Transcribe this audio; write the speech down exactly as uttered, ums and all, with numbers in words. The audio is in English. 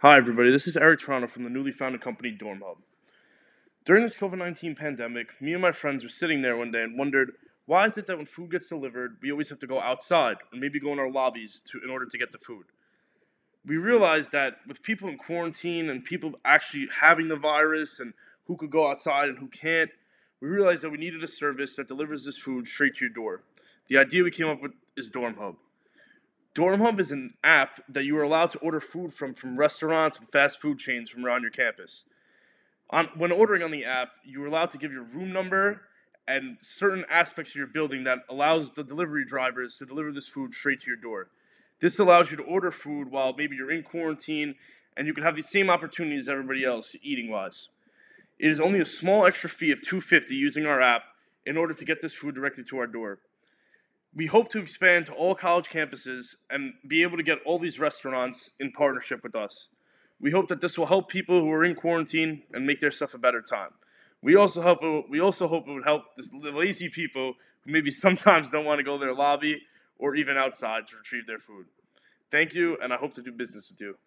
Hi everybody, this is Eric Terrano from the newly founded company DormHub. During this COVID nineteen pandemic, me and my friends were sitting there one day and wondered, why is it that when food gets delivered, we always have to go outside or maybe go in our lobbies to, in order to get the food? We realized that with people in quarantine and people actually having the virus and who could go outside and who can't, we realized that we needed a service that delivers this food straight to your door. The idea we came up with is DormHub. DormHub is an app that you are allowed to order food from from restaurants and fast food chains from around your campus. On, when ordering on the app, you are allowed to give your room number and certain aspects of your building that allows the delivery drivers to deliver this food straight to your door. This allows you to order food while maybe you're in quarantine, and you can have the same opportunities as everybody else eating-wise. It is only a small extra fee of two dollars and fifty cents using our app in order to get this food directly to our door. We hope to expand to all college campuses and be able to get all these restaurants in partnership with us. We hope that this will help people who are in quarantine and make their stuff a better time. We also hope it, we also hope it would help the lazy people who maybe sometimes don't want to go to their lobby or even outside to retrieve their food. Thank you, and I hope to do business with you.